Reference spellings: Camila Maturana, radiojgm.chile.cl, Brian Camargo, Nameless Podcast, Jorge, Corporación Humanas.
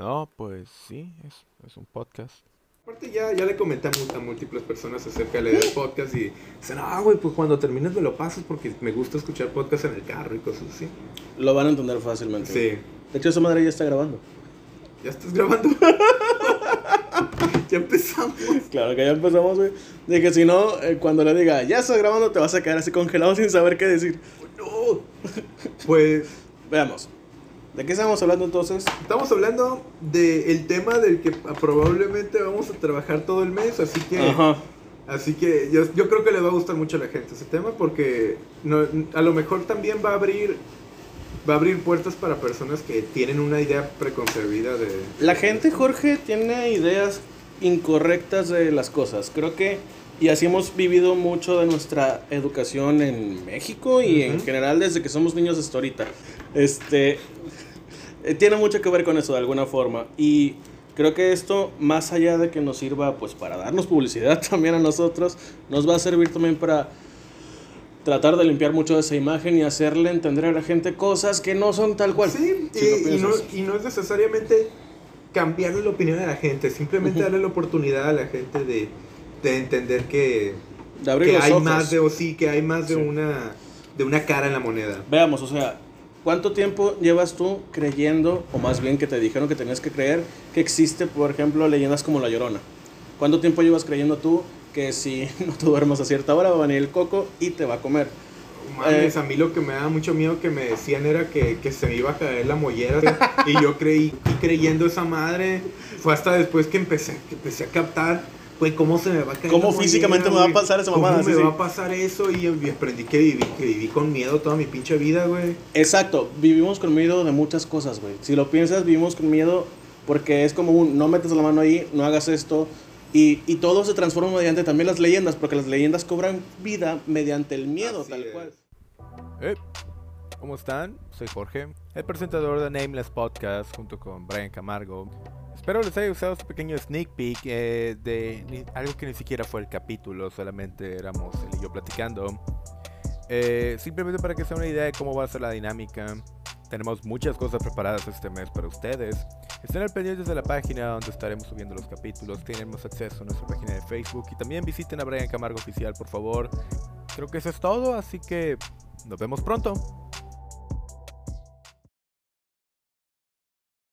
No, pues sí, es un podcast. Aparte ya le comenté a múltiples personas acerca de la idea del podcast y dicen, ah, güey, pues cuando termines me lo pasas porque me gusta escuchar podcast en el carro y cosas así. Lo van a entender fácilmente. Sí. De hecho, esa madre ya está grabando. ¿Ya estás grabando? Ya empezamos. Claro que ya empezamos, güey. De que si no, cuando le diga, ya estás grabando, te vas a quedar así congelado sin saber qué decir. Oh, no. Pues... veamos. ¿De qué estamos hablando entonces? Estamos hablando del tema del que probablemente vamos a trabajar todo el mes, así que... ajá. Así que yo creo que le va a gustar mucho a la gente ese tema porque no, a lo mejor también va a abrir puertas para personas que tienen una idea preconcebida de... La gente, Jorge, tiene ideas incorrectas de las cosas. Creo que... y así hemos vivido mucho de nuestra educación en México y en general desde que somos niños hasta ahorita. Tiene mucho que ver con eso de alguna forma. Y creo que esto, más allá de que nos sirva pues para darnos publicidad también a nosotros, nos va a servir también para... tratar de limpiar mucho de esa imagen y hacerle entender a la gente cosas que no son tal cual. Sí, no es necesariamente cambiarle la opinión a la gente, simplemente darle la oportunidad a la gente de entender que hay ojos. Una cara en la moneda. Veamos, o sea, ¿cuánto tiempo llevas tú creyendo, o más bien que te dijeron que tenías que creer, que existe, por ejemplo, leyendas como La Llorona? ¿Cuánto tiempo llevas creyendo tú que si no te duermas a cierta hora va a venir el coco y te va a comer? Mames, a mí lo que me daba mucho miedo que me decían era que se me iba a caer la mollera. Y yo creyendo esa madre. Fue hasta después que empecé a captar, güey, cómo se me va a caer la mollera. ¿Cómo físicamente me va a pasar esa mamada? ¿Cómo me va a pasar eso? Y aprendí que viví con miedo toda mi pinche vida, güey. Exacto, vivimos con miedo de muchas cosas, güey. Si lo piensas, vivimos con miedo porque es como no metas la mano ahí, no hagas esto. Y todo se transforma mediante también las leyendas, porque las leyendas cobran vida mediante el miedo, así tal es. Cual. ¿Cómo están? Soy Jorge, el presentador de Nameless Podcast, junto con Brian Camargo. Espero les haya gustado este pequeño sneak peek de algo que ni siquiera fue el capítulo, solamente éramos él y yo platicando. Simplemente para que se den una idea de cómo va a ser la dinámica. Tenemos muchas cosas preparadas este mes para ustedes. Estén al pendiente de la página donde estaremos subiendo los capítulos. Tenemos acceso a nuestra página de Facebook. Y también visiten a Brian Camargo Oficial, por favor. Creo que eso es todo, así que nos vemos pronto.